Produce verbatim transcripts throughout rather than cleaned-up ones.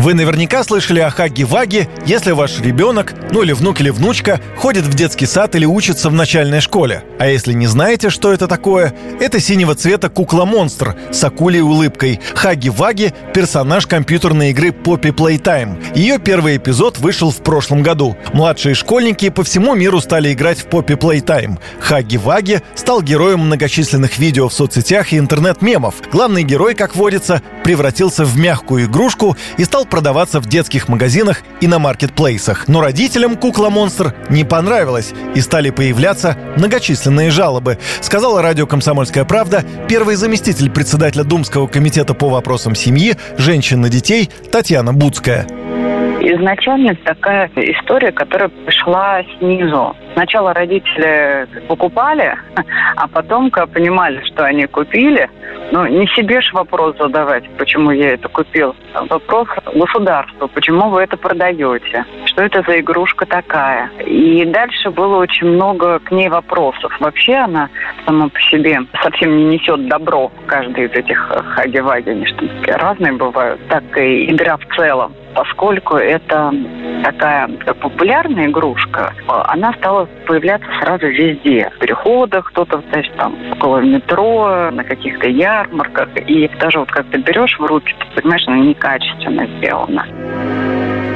Вы наверняка слышали о Хаги-Ваги, если ваш ребенок, ну или внук или внучка, ходит в детский сад или учится в начальной школе. А если не знаете, что это такое, это синего цвета кукла-монстр с акулей улыбкой. Хаги-Ваги — персонаж компьютерной игры Поппи Плейтайм. Ее первый эпизод вышел в прошлом году. Младшие школьники по всему миру стали играть в Поппи Плейтайм. Хаги-Ваги стал героем многочисленных видео в соцсетях и интернет-мемов. Главный герой, как водится, превратился в мягкую игрушку и стал продаваться в детских магазинах и на маркетплейсах. Но родителям кукла-монстр не понравилась, и стали появляться многочисленные жалобы, сказала радио «Комсомольская правда» первый заместитель председателя Думского комитета по вопросам семьи, женщин и детей Татьяна Буцкая. Изначально такая история, которая пришла снизу. Сначала родители покупали, а потом понимали, что они купили. Ну, не себе ж вопрос задавать, почему я это купил. Вопрос государству, почему вы это продаете, что это за игрушка такая. И дальше было очень много к ней вопросов. Вообще она сама по себе совсем не несет добро. Каждый из этих хаги-ваги, они же разные бывают, так и игра в целом. Поскольку это такая популярная игрушка, она стала появляться сразу везде. В переходах кто-то, значит, там, около метро, на каких-то ярмарках. И даже вот как ты берешь в руки, ты понимаешь, она некачественно сделана.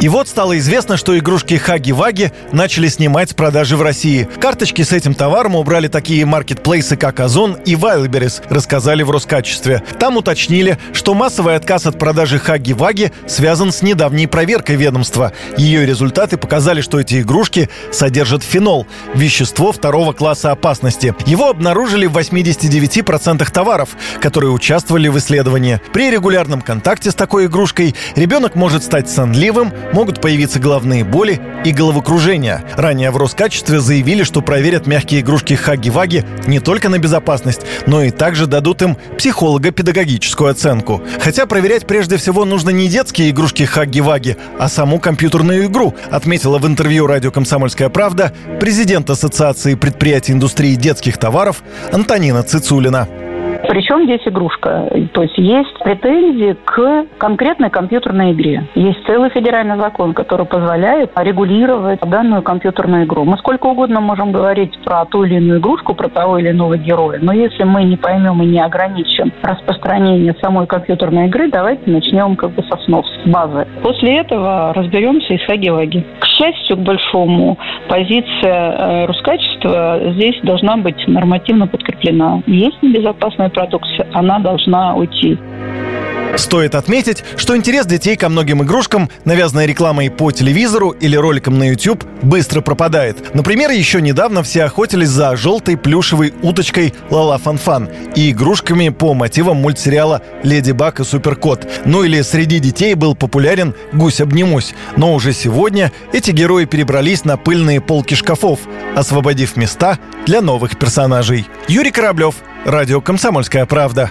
И вот стало известно, что игрушки Хаги-Ваги начали снимать с продажи в России. Карточки с этим товаром убрали такие маркетплейсы, как Озон и Вайлберис, рассказали в Роскачестве. Там уточнили, что массовый отказ от продажи Хаги-Ваги связан с недавней проверкой ведомства. Ее результаты показали, что эти игрушки содержат фенол – вещество второго класса опасности. Его обнаружили в восемьдесят девять процентов товаров, которые участвовали в исследовании. При регулярном контакте с такой игрушкой ребенок может стать сонливым, могут появиться головные боли и головокружения. Ранее в Роскачестве заявили, что проверят мягкие игрушки Хаги-Ваги не только на безопасность, но и также дадут им психолого-педагогическую оценку. Хотя проверять прежде всего нужно не детские игрушки Хаги-Ваги, а саму компьютерную игру, отметила в интервью радио «Комсомольская правда» президент Ассоциации предприятий индустрии детских товаров Антонина Цицулина. Причем здесь игрушка. То есть есть претензии к конкретной компьютерной игре. Есть целый федеральный закон, который позволяет регулировать данную компьютерную игру. Мы сколько угодно можем говорить про ту или иную игрушку, про того или иного героя, но если мы не поймем и не ограничим распространение самой компьютерной игры, давайте начнем как бы с основ, с базы. После этого разберемся и с Хаги-Ваги. К счастью, к большому, позиция Роскачества здесь должна быть нормативно подкреплена. Есть небезопасная продукция, она должна уйти. Стоит отметить, что интерес детей ко многим игрушкам, навязанной рекламой по телевизору или роликам на YouTube, быстро пропадает. Например, еще недавно все охотились за желтой плюшевой уточкой Лалафанфан и игрушками по мотивам мультсериала «Леди Баг и Супер Кот». Ну или среди детей был популярен «Гусь обнимусь». Но уже сегодня эти герои перебрались на пыльные полки шкафов, освободив места для новых персонажей. Юрий Кораблев, радио «Комсомольская правда».